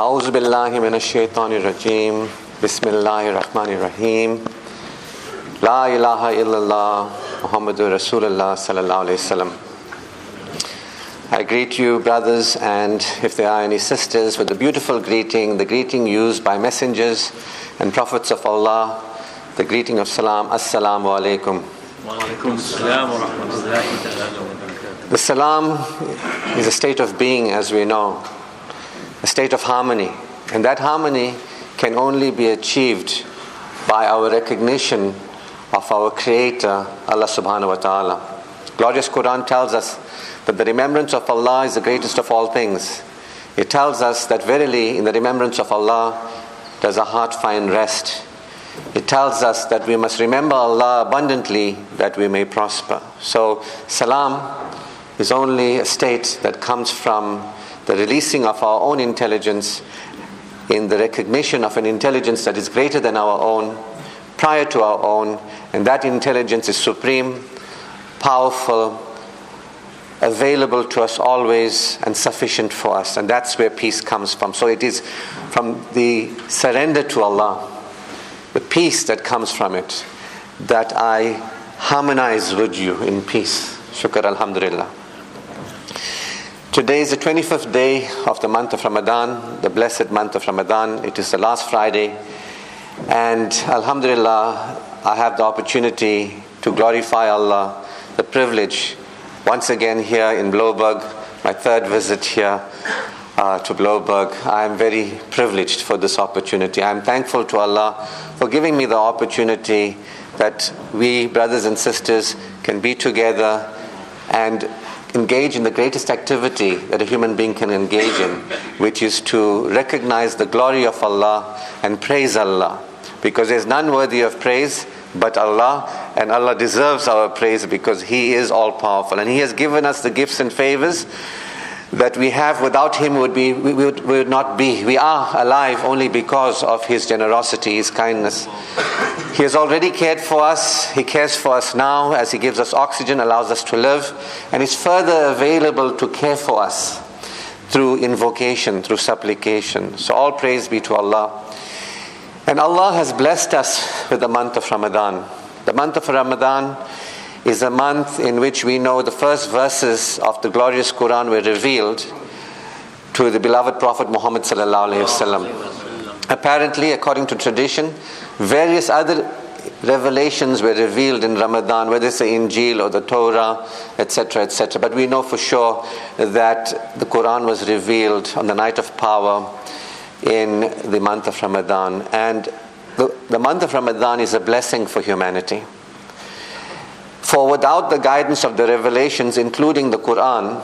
A'udhu billahi minash shaitanir rajeem. Bismillahir rahmanir rahim. La ilaha illallah Muhammadur Rasulullah sallallahu alayhi wasallam. I greet you, brothers, and if there are any sisters, with the beautiful greeting, the greeting used by messengers and prophets of Allah, the greeting of salam. Assalamu alaykum. Wa alaykum assalam wa rahmatullahi ta'ala wa barakatuh. The salam is a state of being, as we know, a state of harmony, and that harmony can only be achieved by our recognition of our Creator, Allah subhanahu wa ta'ala. Glorious Quran tells us that the remembrance of Allah is the greatest of all things. It tells us that verily in the remembrance of Allah does a heart find rest. It tells us that we must remember Allah abundantly that we may prosper. So salam is only a state that comes from the releasing of our own intelligence in the recognition of an intelligence that is greater than our own, prior to our own, and that intelligence is supreme, powerful, available to us always, and sufficient for us. And that's where peace comes from. So it is from the surrender to Allah, the peace that comes from it, that I harmonize with you in peace. Shukr alhamdulillah. Today is the 25th day of the month of Ramadan, the blessed month of Ramadan. It is the last Friday, and alhamdulillah, I have the opportunity to glorify Allah, the privilege, once again here in Bloemfontein, my third visit here to Bloemfontein. I am very privileged for this opportunity. I am thankful to Allah for giving me the opportunity that we, brothers and sisters, can be together and engage in the greatest activity that a human being can engage in, which is to recognize the glory of Allah and praise Allah, because there is none worthy of praise but Allah, and Allah deserves our praise because He is all powerful, and He has given us the gifts and favors that we have. Without Him we would not be. We are alive only because of His generosity, His kindness. He has already cared for us. He cares for us now as He gives us oxygen, allows us to live, and is further available to care for us through invocation, through supplication. So all praise be to Allah. And Allah has blessed us with the month of Ramadan. The month of Ramadan is a month in which we know the first verses of the glorious Quran were revealed to the beloved Prophet Muhammad sallallahu alaihi wasallam. Apparently, according to tradition, various other revelations were revealed in Ramadan, whether it's the Injil or the Torah, etc., etc. But we know for sure that the Quran was revealed on the night of power in the month of Ramadan. And the month of Ramadan is a blessing for humanity. For without the guidance of the revelations, including the Quran,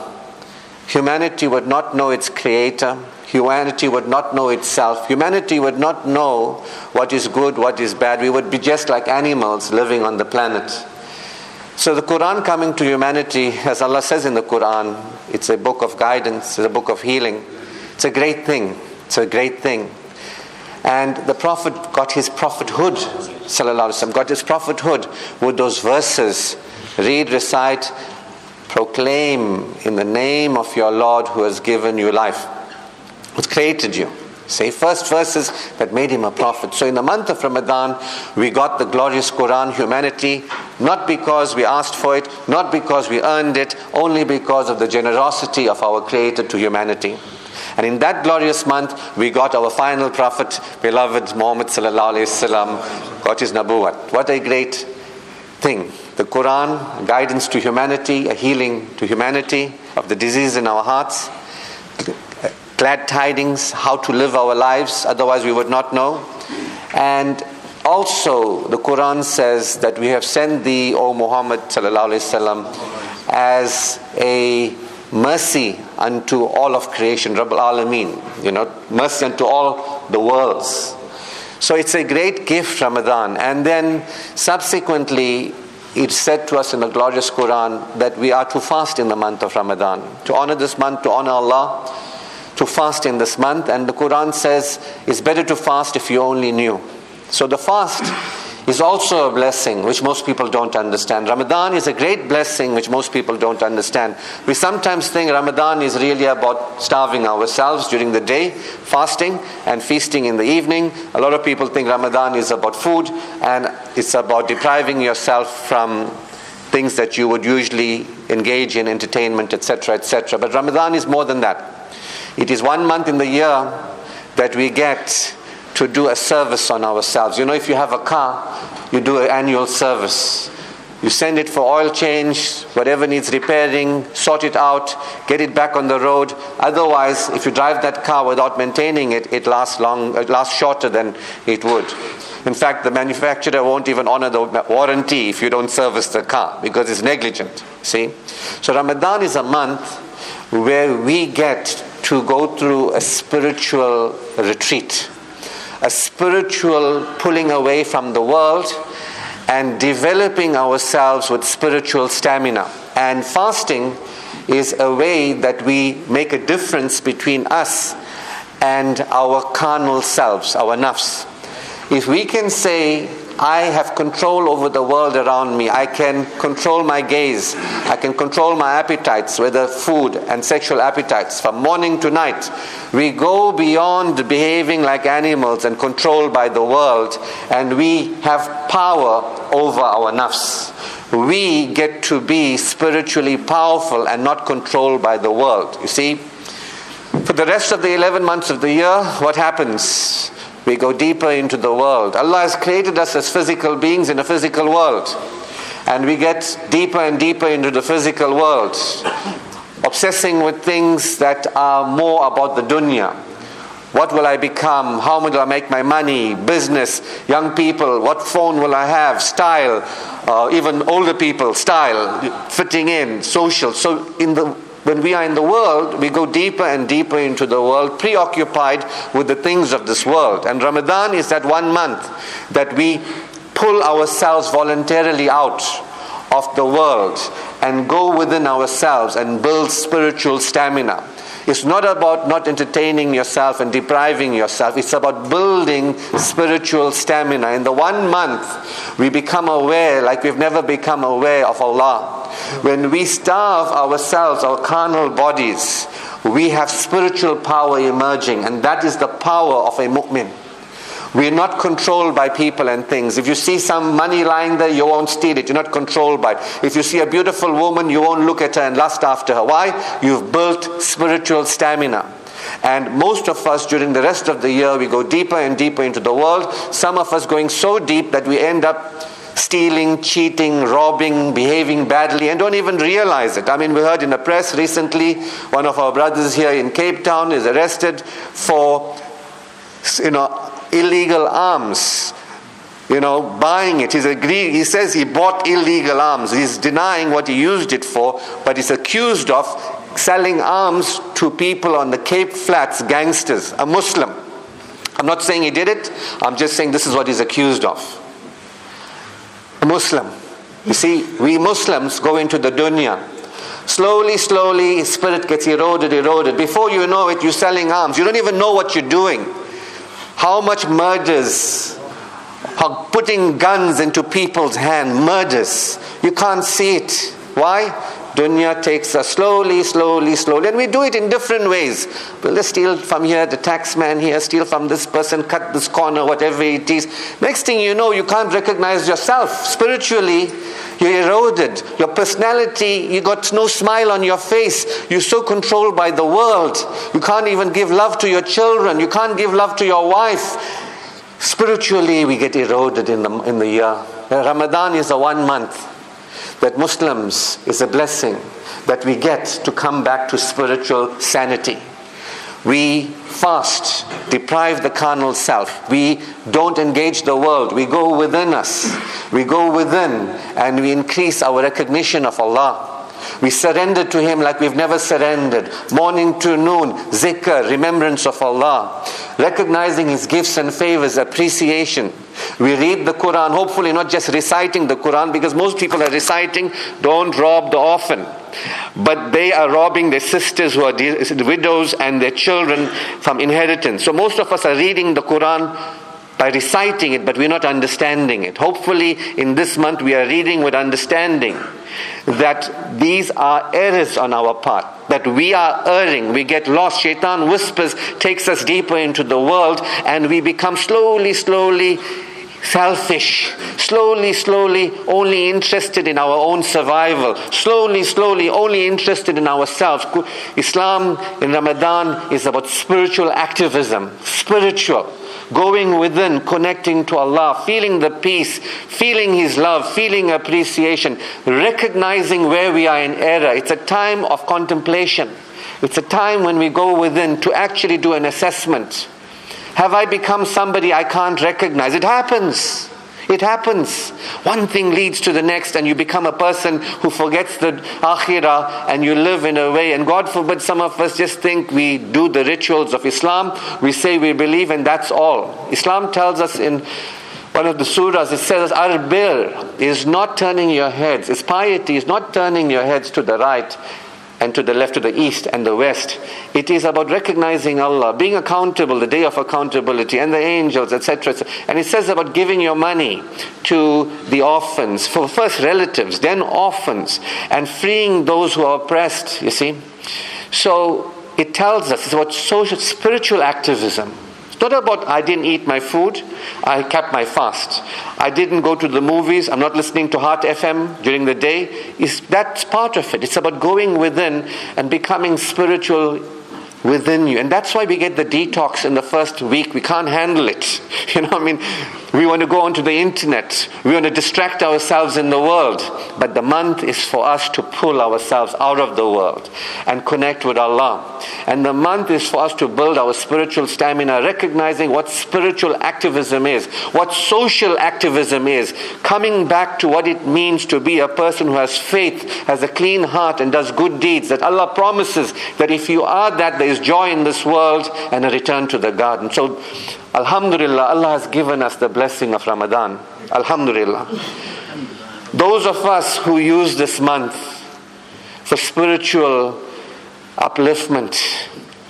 humanity would not know its Creator. Humanity would not know itself. Humanity would not know what is good, what is bad. We would be just like animals living on the planet. So the Quran coming to humanity, as Allah says in the Quran, it's a book of guidance, it's a book of healing. It's a great thing. It's a great thing. And the Prophet got his prophethood, sallallahu alaihi wasallam, got his prophethood with those verses. Read, recite, proclaim in the name of your Lord who has given you life, who created you. Say first verses that made him a prophet. So in the month of Ramadan, we got the glorious Quran, humanity, not because we asked for it, not because we earned it, only because of the generosity of our Creator to humanity. And in that glorious month, we got our final prophet, beloved Muhammad sallallahu alaihi wasallam, got his nabuwat. What a great thing. The Quran, guidance to humanity, a healing to humanity of the disease in our hearts. Glad tidings, how to live our lives, otherwise we would not know. And also the Quran says that we have sent thee, O Muhammad sallallahu alaihi wasallam, as a mercy unto all of creation, Rabbil Alameen, mercy unto all the worlds. So it's a great gift, Ramadan. And then subsequently, it's said to us in the glorious Quran that we are to fast in the month of Ramadan, to honor this month, to honor Allah, to fast in this month. And the Quran says it's better to fast if you only knew. So the fast is also a blessing which most people don't understand. Ramadan is a great blessing which most people don't understand. We sometimes think Ramadan is really about starving ourselves during the day, fasting and feasting in the evening. A lot of people think Ramadan is about food and it's about depriving yourself from things that you would usually engage in, entertainment, etc., etc. But Ramadan is more than that. It is one month in the year that we get to do a service on ourselves. You know, if you have a car, you do an annual service. You send it for oil change, whatever needs repairing, sort it out, get it back on the road. Otherwise, if you drive that car without maintaining it, it lasts shorter than it would. In fact, the manufacturer won't even honor the warranty if you don't service the car, because it's negligent, see? So Ramadan is a month where we get to go through a spiritual retreat, a spiritual pulling away from the world and developing ourselves with spiritual stamina. And fasting is a way that we make a difference between us and our carnal selves, our nafs. If we can say, I have control over the world around me, I can control my gaze, I can control my appetites, whether food and sexual appetites, from morning to night. We go beyond behaving like animals and controlled by the world, and we have power over our nafs. We get to be spiritually powerful and not controlled by the world, you see. For the rest of the 11 months of the year, what happens? We go deeper into the world. Allah has created us as physical beings in a physical world. And we get deeper and deeper into the physical world, obsessing with things that are more about the dunya. What will I become? How will I make my money? Business, young people, what phone will I have? Style, even older people, style, fitting in, social. So when we are in the world, we go deeper and deeper into the world, preoccupied with the things of this world. And Ramadan is that one month that we pull ourselves voluntarily out of the world and go within ourselves and build spiritual stamina. It's not about not entertaining yourself and depriving yourself. It's about building spiritual stamina. In the one month, we become aware like we've never become aware of Allah. When we starve ourselves, our carnal bodies, we have spiritual power emerging, and that is the power of a mu'min. We're not controlled by people and things. If you see some money lying there, you won't steal it. You're not controlled by it. If you see a beautiful woman, you won't look at her and lust after her. Why? You've built spiritual stamina. And most of us, during the rest of the year, we go deeper and deeper into the world. Some of us going so deep that we end up stealing, cheating, robbing, behaving badly, and don't even realize it. I mean, we heard in the press recently, one of our brothers here in Cape Town is arrested for, illegal arms, buying it. He says he bought illegal arms. He's denying what he used it for, but he's accused of selling arms to people on the Cape Flats, gangsters, a Muslim. I'm not saying he did it. I'm just saying this is what he's accused of. A Muslim. You see, we Muslims go into the dunya. Slowly, his spirit gets eroded. Before you know it, you're selling arms. You don't even know what you're doing. How much murders, how putting guns into people's hands, murders. You can't see it. Why? Dunya takes us slowly. And we do it in different ways. Well, let's steal from here, the tax man here, steal from this person, cut this corner, whatever it is. Next thing you know, you can't recognize yourself. Spiritually, you're eroded. Your personality, you got no smile on your face. You're so controlled by the world. You can't even give love to your children. You can't give love to your wife. Spiritually, we get eroded in the year. Ramadan is a 1 month. That Muslims is a blessing that we get to come back to spiritual sanity. We fast, deprive the carnal self. We don't engage the world. We go within us. We go within and we increase our recognition of Allah. We surrender to Him like we've never surrendered. Morning to noon, zikr, remembrance of Allah. Recognizing His gifts and favors, appreciation. We read the Quran, hopefully not just reciting the Quran, because most people are reciting, don't rob the orphan. But they are robbing their sisters who are widows and their children from inheritance. So most of us are reading the Quran by reciting it, but we're not understanding it. Hopefully, in this month, we are reading with understanding that these are errors on our part, that we are erring, we get lost. Shaitan whispers, takes us deeper into the world, and we become slowly selfish, slowly only interested in our own survival, slowly only interested in ourselves. Islam in Ramadan is about spiritual activism, spiritual, going within, connecting to Allah, feeling the peace, feeling His love, feeling appreciation, recognizing where we are in error. It's a time of contemplation. It's a time when we go within to actually do an assessment. Have I become somebody I can't recognize? It happens. It happens. One thing leads to the next, and you become a person who forgets the akhirah, and you live in a way. And God forbid, some of us just think we do the rituals of Islam. We say we believe, and that's all. Islam tells us in one of the surahs, it says, Arbil is not turning your heads. It's piety is not turning your heads to the right and to the left, to the east and the west. It is about recognizing Allah, being accountable, the day of accountability, and the angels, etc., etc. And it says about giving your money to the orphans, for first relatives, then orphans, and freeing those who are oppressed, you see. So it tells us, it's about social, spiritual activism. It's not about I didn't eat my food, I kept my fast, I didn't go to the movies, I'm not listening to Heart FM during the day. That's part of it. It's about going within and becoming spiritual within you. And that's why we get the detox in the first week. We can't handle it. You know what I mean? We want to go onto the internet. We want to distract ourselves in the world. But the month is for us to pull ourselves out of the world and connect with Allah. And the month is for us to build our spiritual stamina, recognizing what spiritual activism is, what social activism is, coming back to what it means to be a person who has faith, has a clean heart, and does good deeds. That Allah promises that if you are that, there is joy in this world and a return to the garden. So, alhamdulillah, Allah has given us the blessing of Ramadan. Alhamdulillah. Those of us who use this month for spiritual upliftment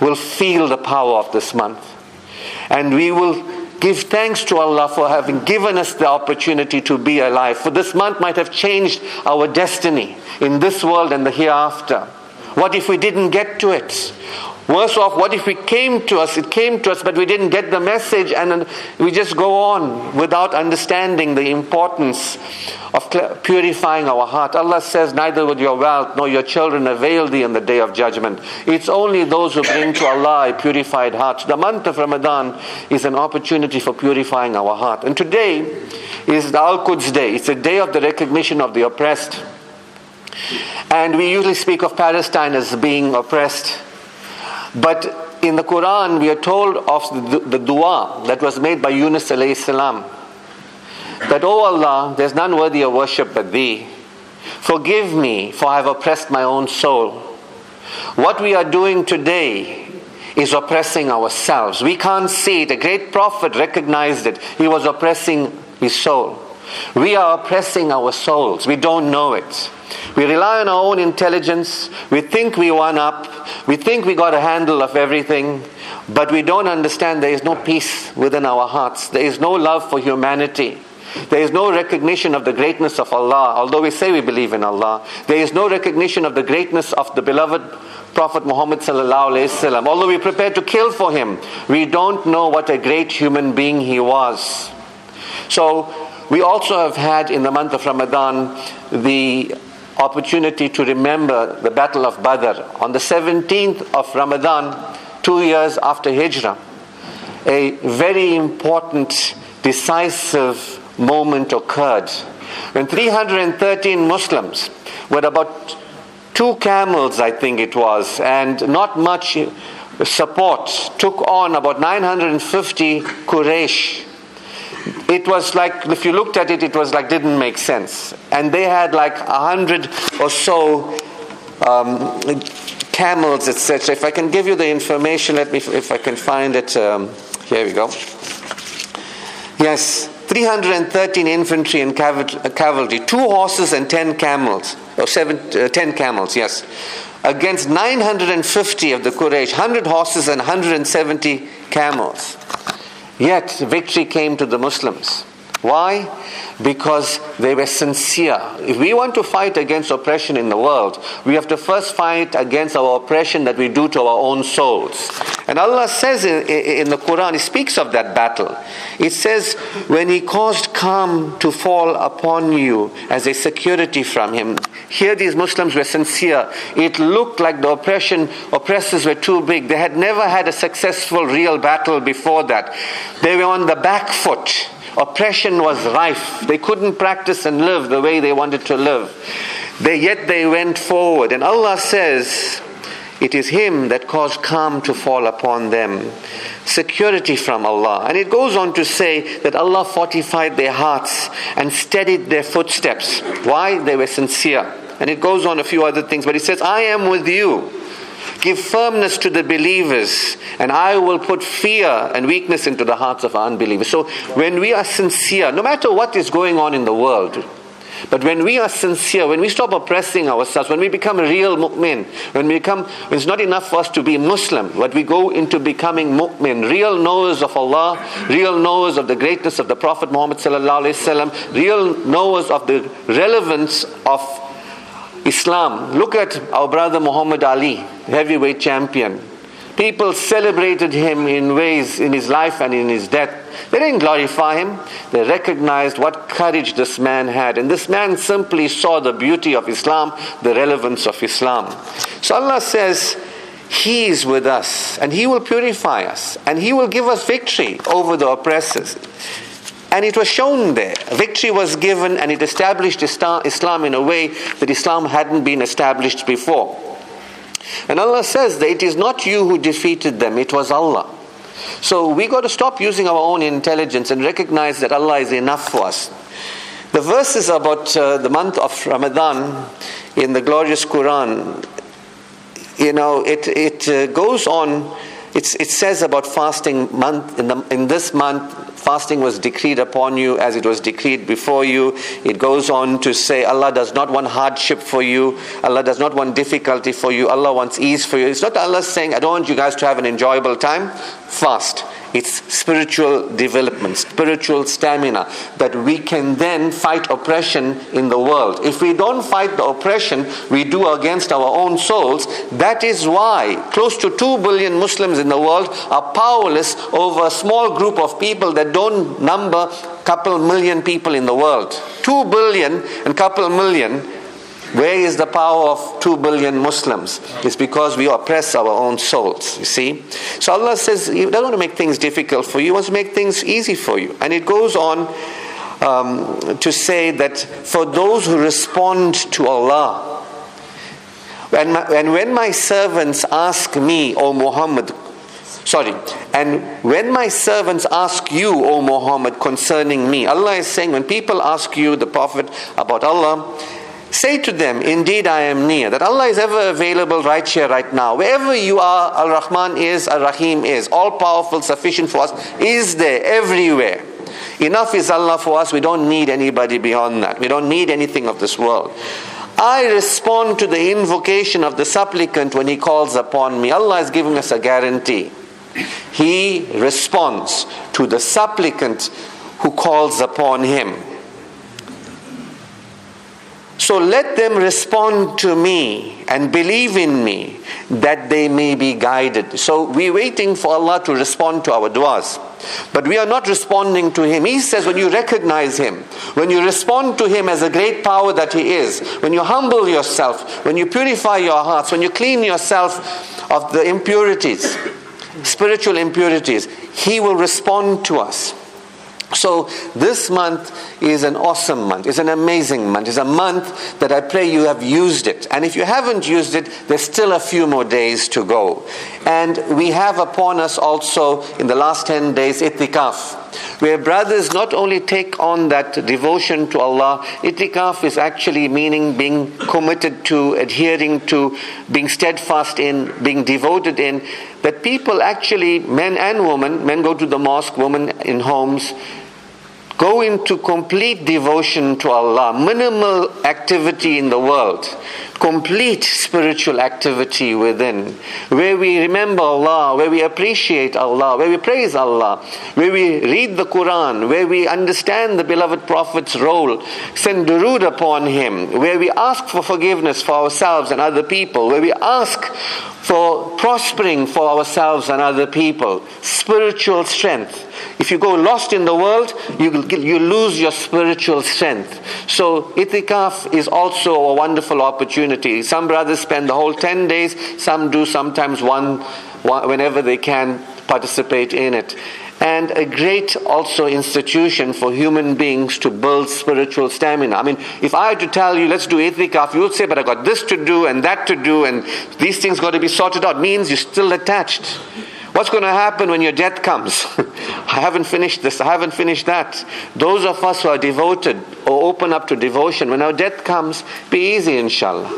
will feel the power of this month. And we will give thanks to Allah for having given us the opportunity to be alive. For this month might have changed our destiny in this world and the hereafter. What if we didn't get to it? Worse off, what if it came to us, but we didn't get the message, and we just go on without understanding the importance of purifying our heart. Allah says, neither would your wealth nor your children avail thee on the day of judgment. It's only those who bring to Allah a purified heart. The month of Ramadan is an opportunity for purifying our heart. And today is the Al-Quds Day. It's a day of the recognition of the oppressed. And we usually speak of Palestine as being oppressed. But in the Quran, we are told of the dua that was made by Yunus alayhi salam. That, O Allah, there is none worthy of worship but Thee. Forgive me, for I have oppressed my own soul. What we are doing today is oppressing ourselves. We can't see it. A great prophet recognized it. He was oppressing his soul. We are oppressing our souls. We don't know it. We rely on our own intelligence. We think we one up. We think we got a handle of everything. But we don't understand there is no peace within our hearts. There is no love for humanity. There is no recognition of the greatness of Allah. Although we say we believe in Allah, there is no recognition of the greatness of the beloved Prophet Muhammad sallallahu alaihi wasallam. Although we prepare to kill for him, we don't know what a great human being he was. So we also have had in the month of Ramadan the opportunity to remember the Battle of Badr. On the 17th of Ramadan, 2 years after Hijrah, a very important, decisive moment occurred when 313 Muslims with about 2 camels, I think it was, and not much support, took on about 950 Quraysh. It was like, if you looked at it, it was like didn't make sense. And they had like 100 or so camels, etc. If I can give you the information, let me, if I can find it. Here we go. Yes, 313 infantry and cavalry, 2 horses and 10 camels, or 10 camels, yes, against 950 of the Quraysh, 100 horses and 170 camels. Yet victory came to the Muslims. Why? Because they were sincere. If we want to fight against oppression in the world, we have to first fight against our oppression that we do to our own souls. And Allah says in the Quran, He speaks of that battle. It says, when He caused calm to fall upon you as a security from Him. Here these Muslims were sincere. It looked like the oppressors were too big. They had never had a successful real battle before that. They were on the back foot. Oppression was rife. They couldn't practice and live the way they wanted to live. Yet they went forward. And Allah says, it is Him that caused calm to fall upon them. Security from Allah. And it goes on to say that Allah fortified their hearts and steadied their footsteps. Why? They were sincere. And it goes on a few other things. But He says, I am with you. Give firmness to the believers, and I will put fear and weakness into the hearts of unbelievers. So when we are sincere, no matter what is going on in the world, but when we are sincere, when we stop oppressing ourselves, when we become real mu'min, it's not enough for us to be Muslim, but we go into becoming mu'min, real knowers of Allah, real knowers of the greatness of the Prophet Muhammad sallallahu alaihi wasallam, real knowers of the relevance of Islam. Look at our brother Muhammad Ali, heavyweight champion. People celebrated him in ways in his life and in his death. They didn't glorify him. They recognized what courage this man had. And this man simply saw the beauty of Islam, the relevance of Islam. So Allah says, He is with us, and He will purify us, and He will give us victory over the oppressors. And it was shown there. Victory was given, and it established Islam in a way that Islam hadn't been established before. And Allah says that it is not you who defeated them, it was Allah. So we got to stop using our own intelligence and recognize that Allah is enough for us. The verses about the month of Ramadan in the glorious Quran, goes on. It says about fasting month in this month, fasting was decreed upon you as it was decreed before you. It goes on to say Allah does not want hardship for you. Allah does not want difficulty for you. Allah wants ease for you. It's not Allah saying, I don't want you guys to have an enjoyable time. Fast. It's spiritual development, spiritual stamina, that we can then fight oppression in the world. If we don't fight the oppression we do against our own souls, that is why close to 2 billion Muslims in the world are powerless over a small group of people that don't number a couple million people in the world. 2 billion and couple million. Where is the power of 2 billion Muslims? It's because we oppress our own souls, you see. So Allah says, He doesn't want to make things difficult for you. He wants to make things easy for you. And it goes on to say that for those who respond to Allah, when my servants ask me, O Muhammad, when my servants ask you, O Muhammad, concerning me, Allah is saying, when people ask you, the Prophet, about Allah, say to them, indeed I am near. That Allah is ever available right here, right now. Wherever you are, Al-Rahman is, Al-Rahim is. All-powerful, sufficient for us, is there everywhere. Enough is Allah for us. We don't need anybody beyond that. We don't need anything of this world. I respond to the invocation of the supplicant when he calls upon me. Allah is giving us a guarantee. He responds to the supplicant who calls upon Him. So let them respond to me and believe in me that they may be guided. So we're waiting for Allah to respond to our du'as. But we are not responding to Him. He says when you recognize Him, when you respond to Him as a great power that He is, when you humble yourself, when you purify your hearts, when you clean yourself of the impurities, spiritual impurities, He will respond to us. So this month is an awesome month. It's an amazing month. It's a month that I pray you have used it. And if you haven't used it, there's still a few more days to go. And we have upon us also in the last 10 days itikaf, where brothers not only take on that devotion to Allah. Itikaf is actually meaning being committed to, adhering to, being steadfast in, being devoted in. That people actually, men and women, men go to the mosque, women in homes, go into complete devotion to Allah, minimal activity in the world, complete spiritual activity within, where we remember Allah, where we appreciate Allah, where we praise Allah, where we read the Quran, where we understand the beloved Prophet's role, send durood upon him, where we ask for forgiveness for ourselves and other people, where we ask for prospering for ourselves and other people, spiritual strength. If you go lost in the world, you lose your spiritual strength. So itikaf is also a wonderful opportunity. Some brothers spend the whole 10 days, some do sometimes one whenever they can participate in it. And a great also institution for human beings to build spiritual stamina. I mean, if I had to tell you, let's do itikaf, you would say, but I got this to do and that to do and these things got to be sorted out. Means you're still attached. What's going to happen when your death comes? I haven't finished this, I haven't finished that. Those of us who are devoted or open up to devotion, when our death comes, be easy inshallah.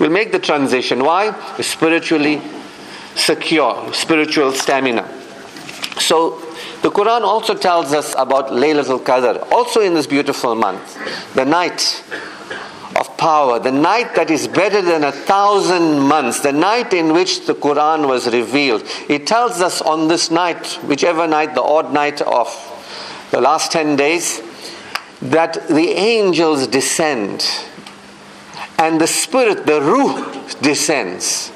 We'll make the transition. Why? We're spiritually secure, spiritual stamina. So, the Quran also tells us about Laylatul Qadr, also in this beautiful month, the night of power, the night that is better than 1,000 months, the night in which the Quran was revealed. It tells us on this night, whichever night, the odd night of the last 10 days, that the angels descend and the spirit, the ruh, descends.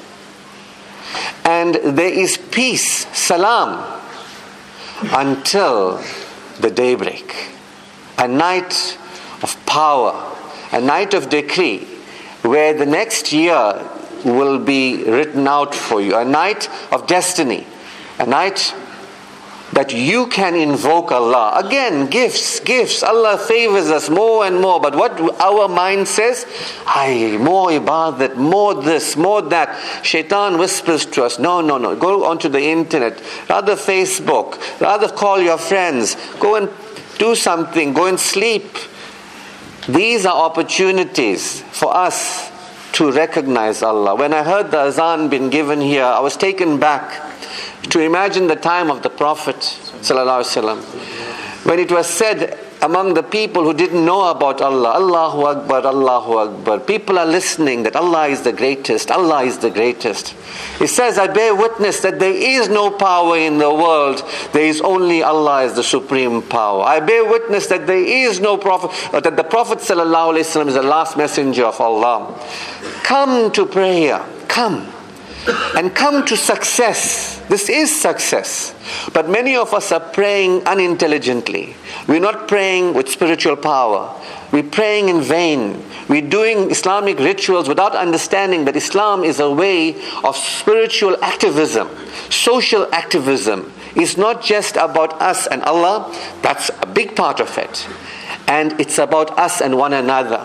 And there is peace, salam, until the daybreak. A night of power, a night of decree, where the next year will be written out for you. A night of destiny, a night that you can invoke Allah. Again, gifts. Allah favors us more and more. But what our mind says, more ibadat, more this, more that. Shaitan whispers to us, no. Go onto the internet, rather Facebook, rather call your friends, go and do something, go and sleep. These are opportunities for us to recognize Allah. When I heard the azan being given here, I was taken back to imagine the time of the Prophet ﷺ, when it was said among the people who didn't know about Allah, Allahu Akbar, Allahu Akbar. People are listening that Allah is the greatest, Allah is the greatest. It says, I bear witness that there is no power in the world. There is only Allah as the supreme power. I bear witness that there is no prophet, that the Prophet ﷺ is the last messenger of Allah. Come to prayer, come. And come to success. This is success. But many of us are praying unintelligently. We're not praying with spiritual power. We're praying in vain. We're doing Islamic rituals without understanding that Islam is a way of spiritual activism, social activism. It's not just about us and Allah. That's a big part of it. And it's about us and one another.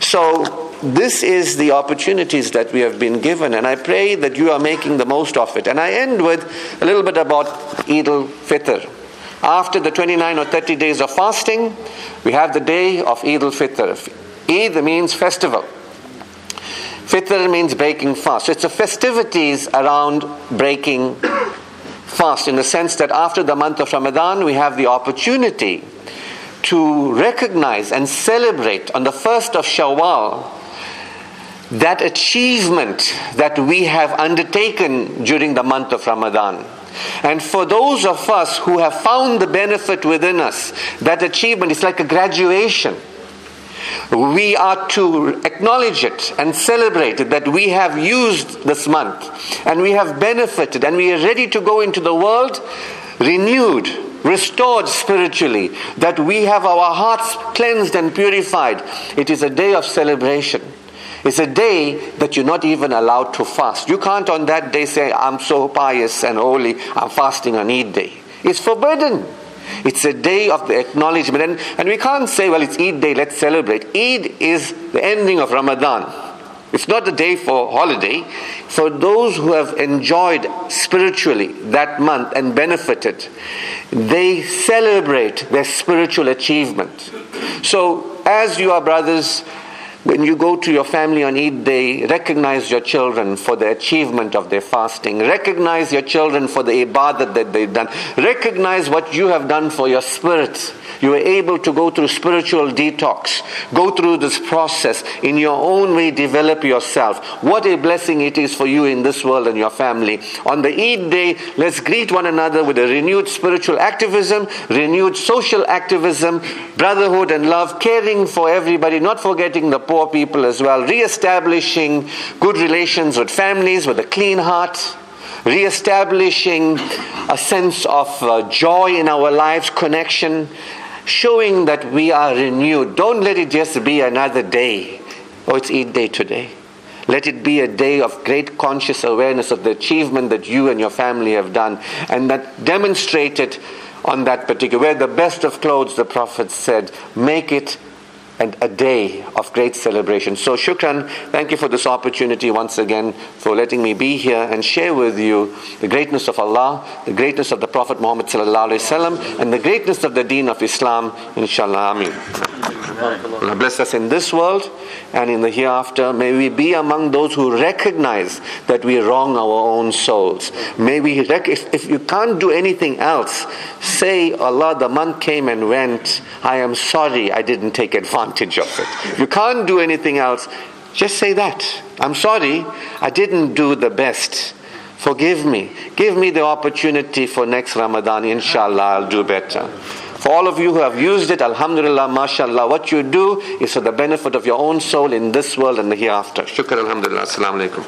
So, this is the opportunities that we have been given, and I pray that you are making the most of it. And I end with a little bit about Eid al-Fitr. After the 29 or 30 days of fasting, we have the day of Eid al-Fitr. Eid means festival. Fitr means breaking fast. So it's the festivities around breaking fast, in the sense that after the month of Ramadan, we have the opportunity to recognize and celebrate on the 1st of Shawwal that achievement that we have undertaken during the month of Ramadan. And for those of us who have found the benefit within us, that achievement is like a graduation. We are to acknowledge it and celebrate it, that we have used this month and we have benefited, and we are ready to go into the world renewed, restored spiritually, that we have our hearts cleansed and purified. It is a day of celebration. It's a day that you're not even allowed to fast. You can't on that day say, I'm so pious and holy, I'm fasting on Eid day. It's forbidden. It's a day of the acknowledgement. And we can't say, well, it's Eid day, let's celebrate. Eid is the ending of Ramadan. It's not a day for holiday. For those who have enjoyed spiritually that month and benefited, they celebrate their spiritual achievement. So, as you are brothers, when you go to your family on Eid day, recognize your children for the achievement of their fasting. Recognize your children for the ibadat that they've done. Recognize what you have done for your spirit. You were able to go through spiritual detox, go through this process, in your own way develop yourself. What a blessing it is for you in this world and your family. On the Eid day, let's greet one another with a renewed spiritual activism, renewed social activism, brotherhood and love, caring for everybody, not forgetting the poor people as well, re-establishing good relations with families, with a clean heart, re-establishing a sense of joy in our lives, connection, showing that we are renewed. Don't let it just be another day. Oh, it's Eid day today. Let it be a day of great conscious awareness of the achievement that you and your family have done, and that demonstrated on that particular, wear the best of clothes, the Prophet said. Make it and a day of great celebration. So shukran, thank you for this opportunity once again, for letting me be here and share with you the greatness of Allah, the greatness of the Prophet Muhammad sallallahu alaihi wasallam, and the greatness of the deen of Islam, inshallah. Ameen. Bless us in this world and in the hereafter. May we be among those who recognize that we wrong our own souls. May we, if you can't do anything else, say, Allah, the month came and went, I am sorry I didn't take advantage of it. You can't do anything else. Just say that. I'm sorry, I didn't do the best. Forgive me. Give me the opportunity for next Ramadan. Inshallah, I'll do better. For all of you who have used it, alhamdulillah, mashallah, what you do is for the benefit of your own soul in this world and the hereafter. Shukr, alhamdulillah. Assalamu alaikum.